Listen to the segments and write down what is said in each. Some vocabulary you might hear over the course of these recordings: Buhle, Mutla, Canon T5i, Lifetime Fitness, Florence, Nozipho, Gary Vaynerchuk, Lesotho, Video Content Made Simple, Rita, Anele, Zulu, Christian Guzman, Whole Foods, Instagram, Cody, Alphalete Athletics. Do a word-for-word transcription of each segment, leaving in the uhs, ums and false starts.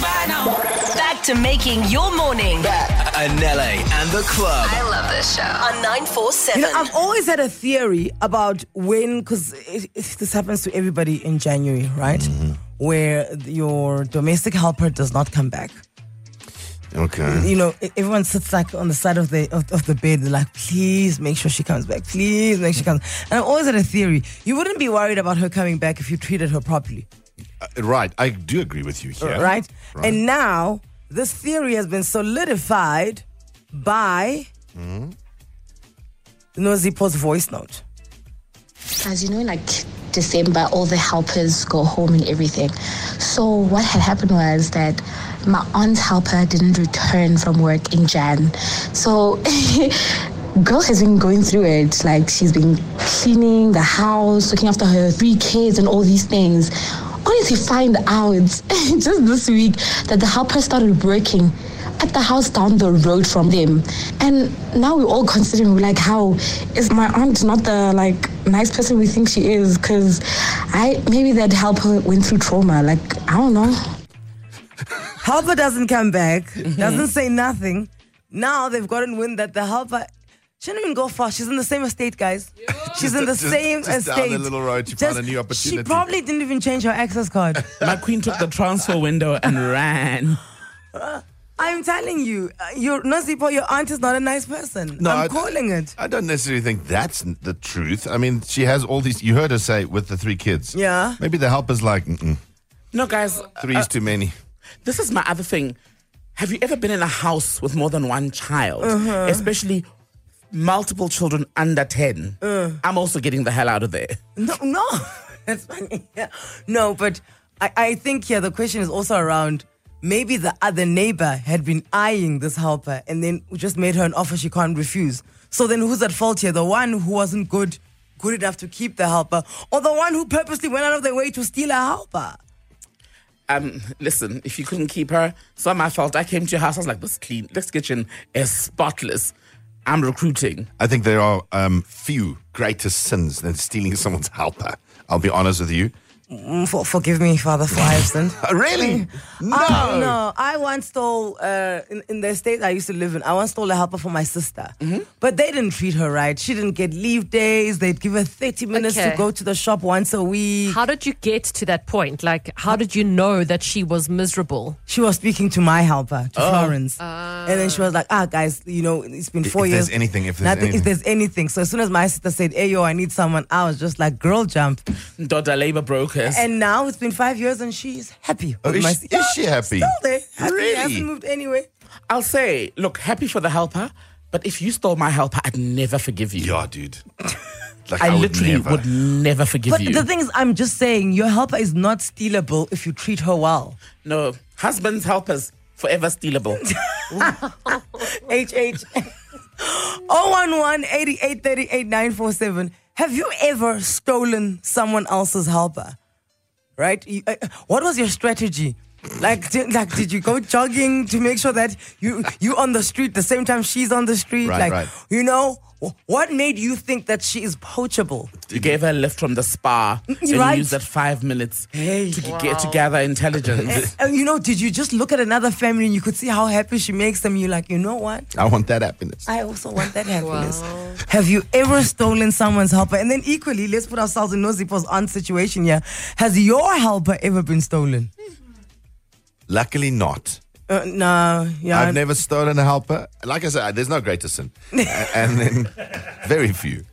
Back to making your morning. Back. Anele and the club. I love this show. On nine four seven. You know, I've always had a theory about when, because this happens to everybody in January, right? Mm-hmm. Where your domestic helper does not come back. Okay. You know, everyone sits like on the side of the of, of the bed. They're like, please make sure she comes back. Please make sure she comes. And I've always had a theory. You wouldn't be worried about her coming back if you treated her properly. Uh, right. I do agree with you here. Right? right. And now, this theory has been solidified by mm-hmm. Nozipho's voice note. As you know, like December, all the helpers go home and everything. So what had happened was that my aunt's helper didn't return from work in Jan. So girl has been going through it. Like, she's been cleaning the house, looking after her three kids and all these things. Only to find out just this week that the helper started working at the house down the road from them. And now we're all considering, we're like, how is my aunt not the, like, nice person we think she is? Because I maybe that helper went through trauma. Like, I don't know. Helper doesn't come back, mm-hmm. doesn't say nothing. Now they've gotten wind that the helper... She didn't even go far. She's in the same estate, guys. Yeah. She's in the just, same just estate. Just down a little road, she just, found a new opportunity. She probably didn't even change her access card. My queen took the transfer window and ran. I'm telling you, your Nozipho, your aunt is not a nice person. No, I'm I, calling it. I don't necessarily think that's the truth. I mean, she has all these... You heard her say with the three kids. Yeah. Maybe the helper's like, mm-mm. No, guys. Three is uh, too many. This is my other thing. Have you ever been in a house with more than one child? Uh-huh. Especially... multiple children under ten. Uh, I'm also getting the hell out of there. No, no. That's funny. Yeah. No, but I, I think here yeah, the question is also around maybe the other neighbor had been eyeing this helper and then just made her an offer she can't refuse. So then who's at fault here? The one who wasn't good, good enough to keep the helper, or the one who purposely went out of their way to steal a helper? Um, listen, if you couldn't keep her, it's not my fault. I came to your house, I was like, this clean, this kitchen is spotless. I'm recruiting. I think there are um, few greater sins than stealing someone's helper. I'll be honest with you. For, forgive me, Father, for I have sinned. Really? No. I, no, I once stole, uh, in, in the estate I used to live in, I once stole a helper for my sister. Mm-hmm. But they didn't treat her right. She didn't get leave days. They'd give her thirty minutes okay. to go to the shop once a week. How did you get to that point? Like, how did you know that she was miserable? She was speaking to my helper, to oh. Florence. Oh. And then she was like, ah, guys, you know, it's been four if years. If there's anything, if there's nothing, anything. If there's anything. So as soon as my sister said, hey, yo, I need someone, I was just like, girl, jump. Daughter labor broke. And now it's been five years and she's happy. Oh, is, my, she, yeah, is she happy? Still there. Happy, really? Hasn't moved anyway. I'll say, look, happy for the helper, but if you stole my helper, I'd never forgive you. Yeah, dude. Like, I, I literally would never, would never forgive but you. But the thing is, I'm just saying, your helper is not stealable if you treat her well. No, husband's helpers, forever stealable. H H. oh one one, eight eight three eight, nine four seven. Have you ever stolen someone else's helper? Right? You, uh, what was your strategy? Like, did, like, did you go jogging to make sure that you you on the street the same time she's on the street? Right, like, right. You know, what made you think that she is poachable? You gave her a lift from the spa, right? And you used that five minutes hey, to, wow. get, to gather intelligence. And, and you know, did you just look at another family and you could see how happy she makes them? You're like, you know what? I want that happiness. I also want that happiness. Wow. Have you ever stolen someone's helper? And then equally, let's put ourselves in Nozipho's aunt's situation here. Has your helper ever been stolen? Luckily not. Uh, no, yeah. I've never stolen a helper. Like I said, there's no greater sin. uh, and then very few.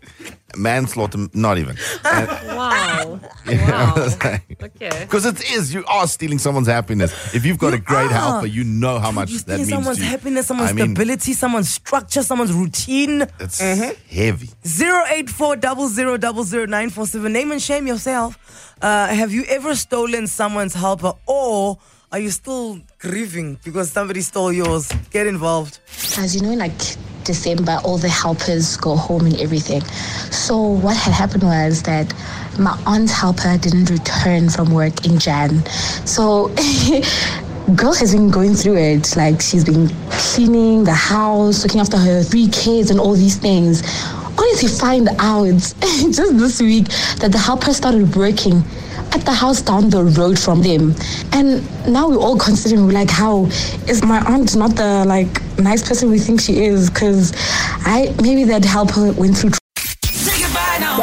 Manslaughter, not even. And, wow. You know wow. What I'm saying? Okay. Because it is, you are stealing someone's happiness. If you've got you a great are. helper, you know how much that means to you. Someone's happiness, someone's I mean, stability, someone's structure, someone's routine. It's mm-hmm. heavy. zero eight four, zero zero zero, zero nine four seven. Name and shame yourself. Uh, have you ever stolen someone's helper, or are you still grieving because somebody stole yours? Get involved. As you know, like December, all the helpers go home and everything. So what had happened was that my aunt's helper didn't return from work in Jan. So girl has been going through it. Like, she's been cleaning the house, looking after her three kids and all these things. Only to find out just this week that the helper started working at the house down the road from them. And now we're all considering, we're like, how is my aunt not the like nice person we think she is? Because I maybe that'd help her went through. Say goodbye now.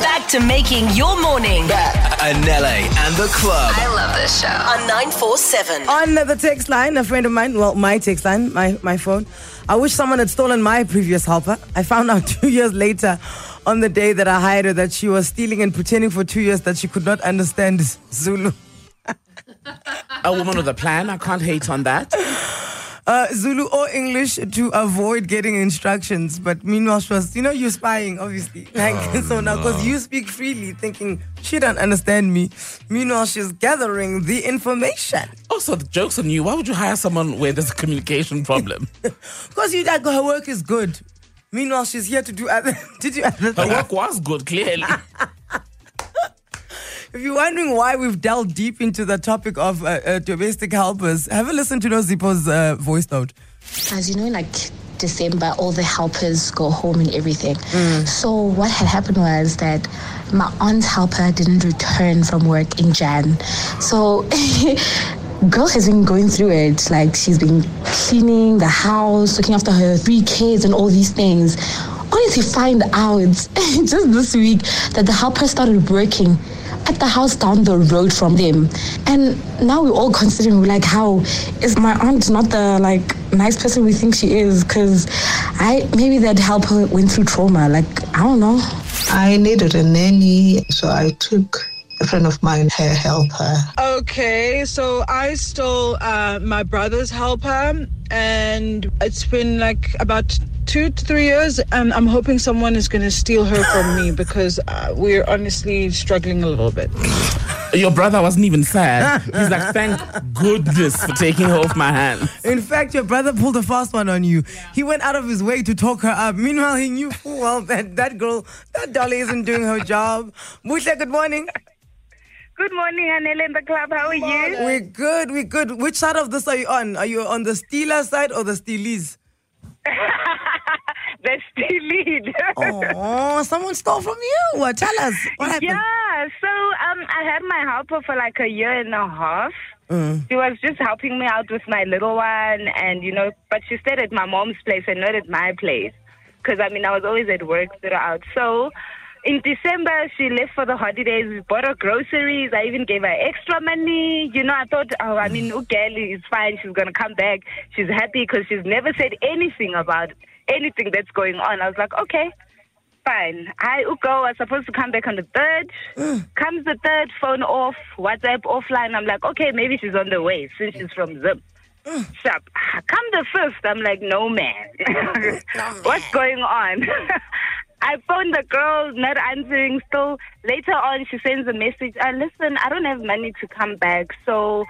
Back to making your morning. Back. Anele and the Club. I love this show. On nine four seven. On the text line, a friend of mine, well, my text line, my, my phone. I wish someone had stolen my previous helper. I found out two years later on the day that I hired her that she was stealing and pretending for two years that she could not understand Zulu. A woman with a plan. I can't hate on that. Uh, Zulu or English to avoid getting instructions. But meanwhile, she was, you know, you're spying, obviously. Like, oh, so now, because no. You speak freely, thinking, she don't understand me. Meanwhile, she's gathering the information. Also, the joke's on you. Why would you hire someone where there's a communication problem? Because you like, her work is good. Meanwhile, she's here to do other... Did you other Her work was good, clearly. If you're wondering why we've delved deep into the topic of uh, uh, domestic helpers, have a listen to Nozipho's uh, voice note. As you know, like December, all the helpers go home and everything. Mm. So what had happened was that my aunt's helper didn't return from work in Jan. So... Girl has been going through it. Like, she's been cleaning the house, looking after her three kids and all these things. Only to find out just this week that the helper started working at the house down the road from them. And now we're all considering, we're like, how is my aunt not the like nice person we think she is? Because I maybe that helper went through trauma. Like, I don't know. I needed a nanny, so I took a friend of mine, her helper. Okay, so I stole uh, my brother's helper, and it's been like about two to three years, and I'm hoping someone is going to steal her from me because uh, we're honestly struggling a little bit. Your brother wasn't even sad. He's like, thank goodness for taking her off my hands. In fact, your brother pulled a fast one on you. Yeah. He went out of his way to talk her up. Meanwhile, he knew full well that that girl, that dolly isn't doing her job. Mutla, good morning. Good morning, Anele and the Club. How are you? We're good, we're good. Which side of this are you on? Are you on the stealer side or the steelies? The steelies. Oh, someone stole from you. Tell us. What happened? Yeah, so um, I had my helper for like a year and a half. Mm. She was just helping me out with my little one. And, you know, but she stayed at my mom's place and not at my place. Because, I mean, I was always at work throughout. So... in December, she left for the holidays. We bought her groceries. I even gave her extra money. You know, I thought, oh, I mean, okay, it's fine. She's going to come back. She's happy because she's never said anything about anything that's going on. I was like, okay, fine. I, Uko, I was supposed to come back on the third. Comes the third, phone off, WhatsApp offline. I'm like, okay, maybe she's on the way since she's from Zim. Stop. Come the fifth, I'm like, no, man. What's going on? I phoned the girl, not answering. So later on, she sends a message. Uh, listen, I don't have money to come back. So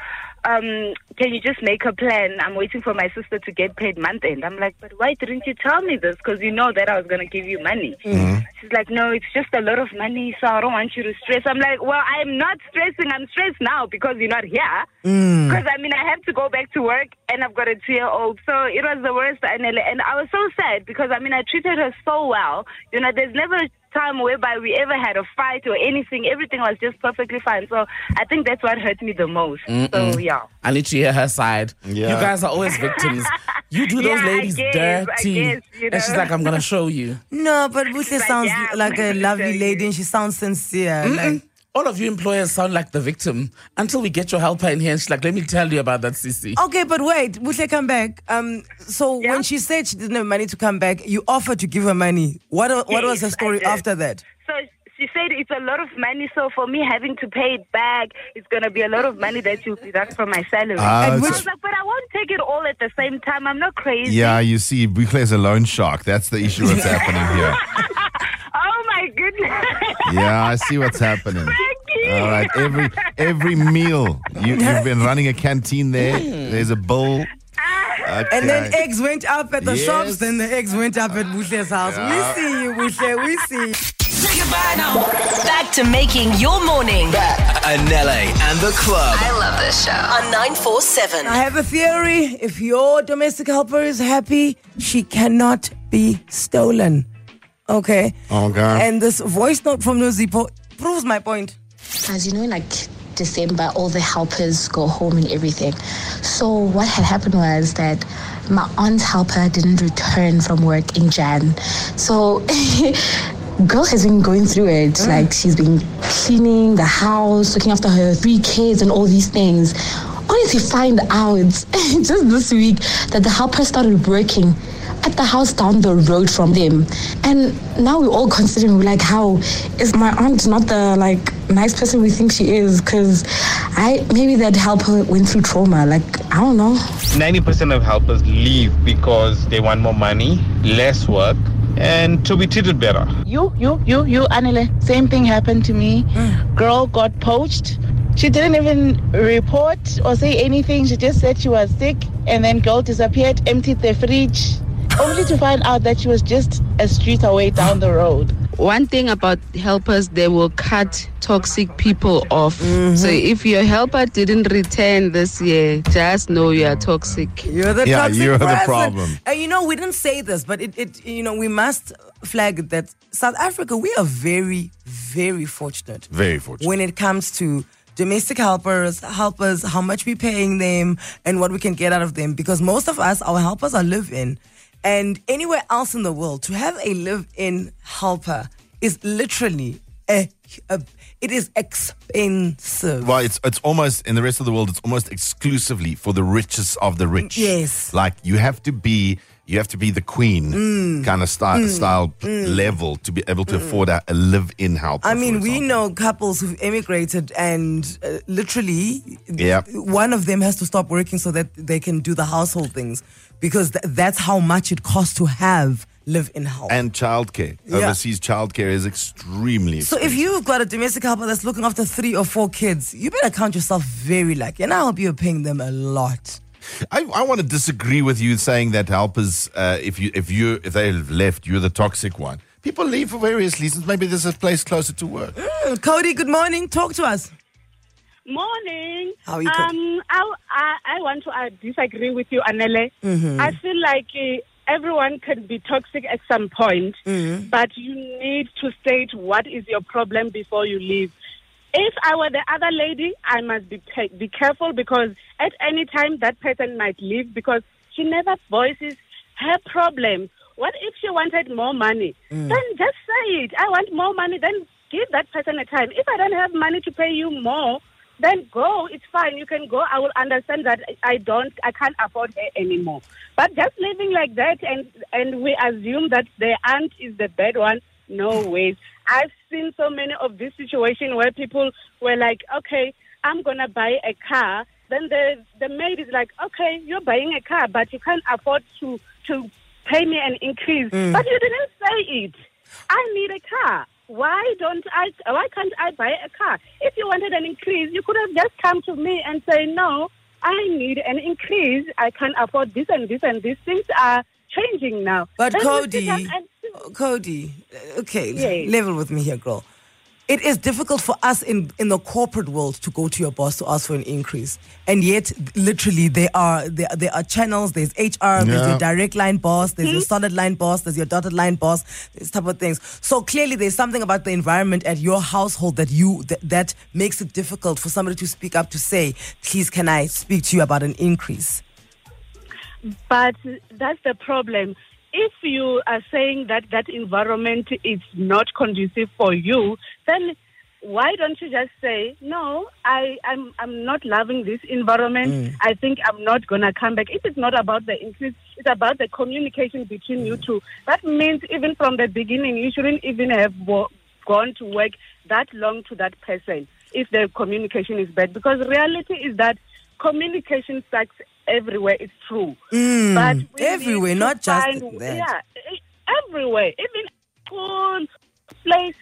um, can you just make a plan? I'm waiting for my sister to get paid month end. I'm like, but why didn't you tell me this? Because you know that I was going to give you money. Mm-hmm. She's like, no, it's just a lot of money. So I don't want you to stress. I'm like, well, I'm not stressing. I'm stressed now because you're not here. Because, mm. I mean, I have to go back to work and I've got a two-year-old. So it was the worst. And I was so sad because, I mean, I treated her so well. You know, there's never a time whereby we ever had a fight or anything. Everything was just perfectly fine. So I think that's what hurt me the most. Mm-mm. So, yeah. I literally hear her side. Yeah. You guys are always victims. You do those yeah, ladies guess, dirty. Guess, you know? And she's like, I'm going to show you. No, but Buhle sounds like, yeah, like a lovely lady and she sounds sincere. Like, all of you employers sound like the victim until we get your helper in here and she's like, let me tell you about that, Sissy. Okay, but wait, Buhle, come back. Um, so yeah? When she said she didn't have money to come back, you offered to give her money. What yes, what was her story after that? So she said it's a lot of money, so for me having to pay it back, it's going to be a lot of money that you'll deduct from my salary. Uh, and which, I was like, but I won't take it all at the same time. I'm not crazy. Yeah, you see, Buhle's a loan shark. That's the issue that's happening here. Yeah, I see what's happening. Frankie. All right, every every meal you, you've been running a canteen there. There's a bowl, okay. And then eggs went up at the yes. shops. Then the eggs went up at Buhle's house. Yeah. We see you, Buhle. We see. Say goodbye now. Back to making your morning. Back. Anele and the Club. I love this show on nine four seven. I have a theory. If your domestic helper is happy, she cannot be stolen. Okay. Oh, God. And this voice note from Nozipho proves my point. As you know, like December, all the helpers go home and everything. So what had happened was that my aunt's helper didn't return from work in Jan. So girl has been going through it. Mm. Like, she's been cleaning the house, looking after her three kids and all these things. Only to find out just this week that the helper started working at the house down the road from them. And now we're all considering, we're like, how is my aunt not the like nice person we think she is? Because I maybe that helper went through trauma. Like, I don't know. ninety percent of helpers leave because they want more money, less work, and to be treated better. You, you, you, you, Anele, same thing happened to me. Mm. Girl got poached. She didn't even report or say anything. She just said she was sick, and then girl disappeared, emptied the fridge, only to find out that she was just a street away down the road. One thing about helpers, they will cut toxic people off. Mm-hmm. So if your helper didn't return this year, just know you are toxic. You're the yeah, toxic you're person. The problem. And you know, we didn't say this, but it, it, you know, we must flag that South Africa, we are very, very fortunate. Very fortunate. When it comes to domestic helpers, helpers, how much we're paying them, and what we can get out of them. Because most of us, our helpers are live-in. And anywhere else in the world, to have a live-in helper is literally a, a it is expensive. Well, it's it's almost in the rest of the world, it's almost exclusively for the richest of the rich. Yes, like you have to be you have to be the queen mm. kind of style mm. style mm. level to be able to mm. afford a, a live-in helper. I mean, we know couples who've emigrated and uh, literally, yeah. one of them has to stop working so that they can do the household things. Because th- that's how much it costs to have live-in help. And childcare. Yeah. Overseas childcare is extremely expensive. So if you've got a domestic helper that's looking after three or four kids, you better count yourself very lucky. And I hope you're paying them a lot. I, I want to disagree with you saying that helpers, uh, if you if you if they left, you're the toxic one. People leave for various reasons. Maybe there's a place closer to work. Mm, Cody, good morning. Talk to us. Morning. How are you? Um, I, I, I want to uh, disagree with you, Anele. Mm-hmm. I feel like uh, everyone can be toxic at some point, mm-hmm. but you need to state what is your problem before you leave. If I were the other lady, I must be pe- be careful because at any time that person might leave because she never voices her problem. What if she wanted more money? Mm. Then just say it. I want more money. Then give that person a time. If I don't have money to pay you more, then go. It's fine. You can go. I will understand that I don't, I can't afford her anymore. But just living like that and, and we assume that the aunt is the bad one, no way. I've seen so many of this situation where people were like, okay, I'm going to buy a car. Then the, the maid is like, okay, you're buying a car, but you can't afford to, to pay me an increase. Mm. But you didn't say it. I need a car. Why don't I? Why can't I buy a car? If you wanted an increase, you could have just come to me and say, no, I need an increase. I can't afford this and this and these things are changing now. But then Cody, and- Cody, okay, yes. Level with me here, girl. It is difficult for us in, in the corporate world to go to your boss to ask for an increase. And yet, literally, there are there, there are channels. There's H R, yeah. there's your direct line boss, there's mm-hmm. your solid line boss, there's your dotted line boss, these type of things. So clearly, there's something about the environment at your household that you that, that makes it difficult for somebody to speak up to say, please, can I speak to you about an increase? But that's the problem. If you are saying that that environment is not conducive for you, then why don't you just say, no, I, I'm I'm not loving this environment. Mm. I think I'm not going to come back. It is not about the increase. It's about the communication between mm. you two. That means even from the beginning, you shouldn't even have wo- gone to work that long to that person if the communication is bad. Because reality is that communication sucks everywhere, it's true. Mm, but everywhere, not just find, that. Yeah, everywhere. Even school, place,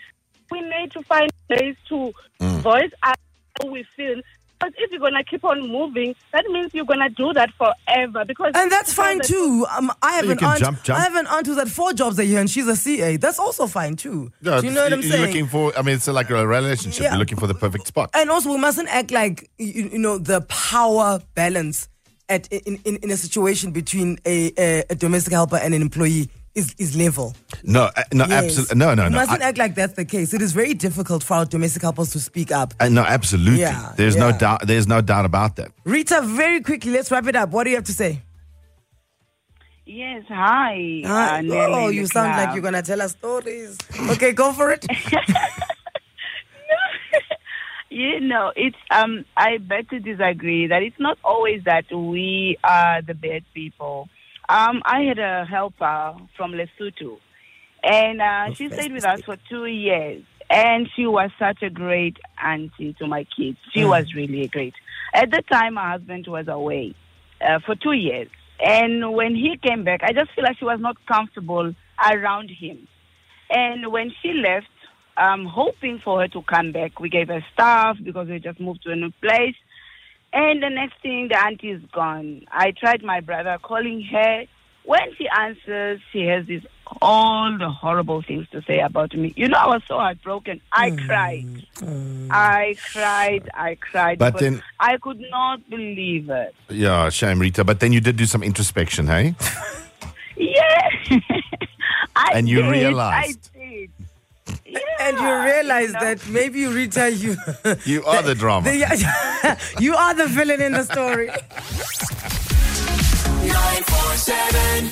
we need to find ways to mm. voice out how we feel. Because if you're going to keep on moving, that means you're going to do that forever. Because and that's fine that, too. Um, I, have an aunt, jump, jump. I have an aunt who's had four jobs a year and she's a C A. That's also fine too. Yeah, do you know what I'm you're saying? You're looking for, I mean, it's like a relationship. Yeah. You're looking for the perfect spot. And also, we mustn't act like, you, you know, the power balance at in, in, in a situation between a, a, a domestic helper and an employee is, is level. No, uh, no, yes. absolutely, no, no, no. You mustn't I, act like that's the case. It is very difficult for our domestic couples to speak up. Uh, no, absolutely. Yeah, there's yeah. no doubt. There's no doubt about that. Rita, very quickly, let's wrap it up. What do you have to say? Yes, hi. hi. Uh, oh, you sound club. like you're gonna tell us stories. Okay, go for it. You know, it's um. I bet to disagree that it's not always that we are the bad people. Um, I had a helper from Lesotho, and uh, she stayed with us for two years. And she was such a great auntie to my kids. She mm. was really great. At the time, my husband was away uh, for two years, and when he came back, I just feel like she was not comfortable around him. And when she left, I'm hoping for her to come back. We gave her stuff because we just moved to a new place. And the next thing, the auntie is gone. I tried my brother calling her. When she answers, she has this, all the horrible things to say about me. You know, I was so heartbroken. I mm, cried. Mm, I cried. I cried. But then, I could not believe it. Yeah, shame, Rita. But then you did do some introspection, hey? Yeah. I and you did, realized. I did. Yeah, and you realize you know. that maybe Rita, you you are the, the drama. The, you are the villain in the story. nine four seven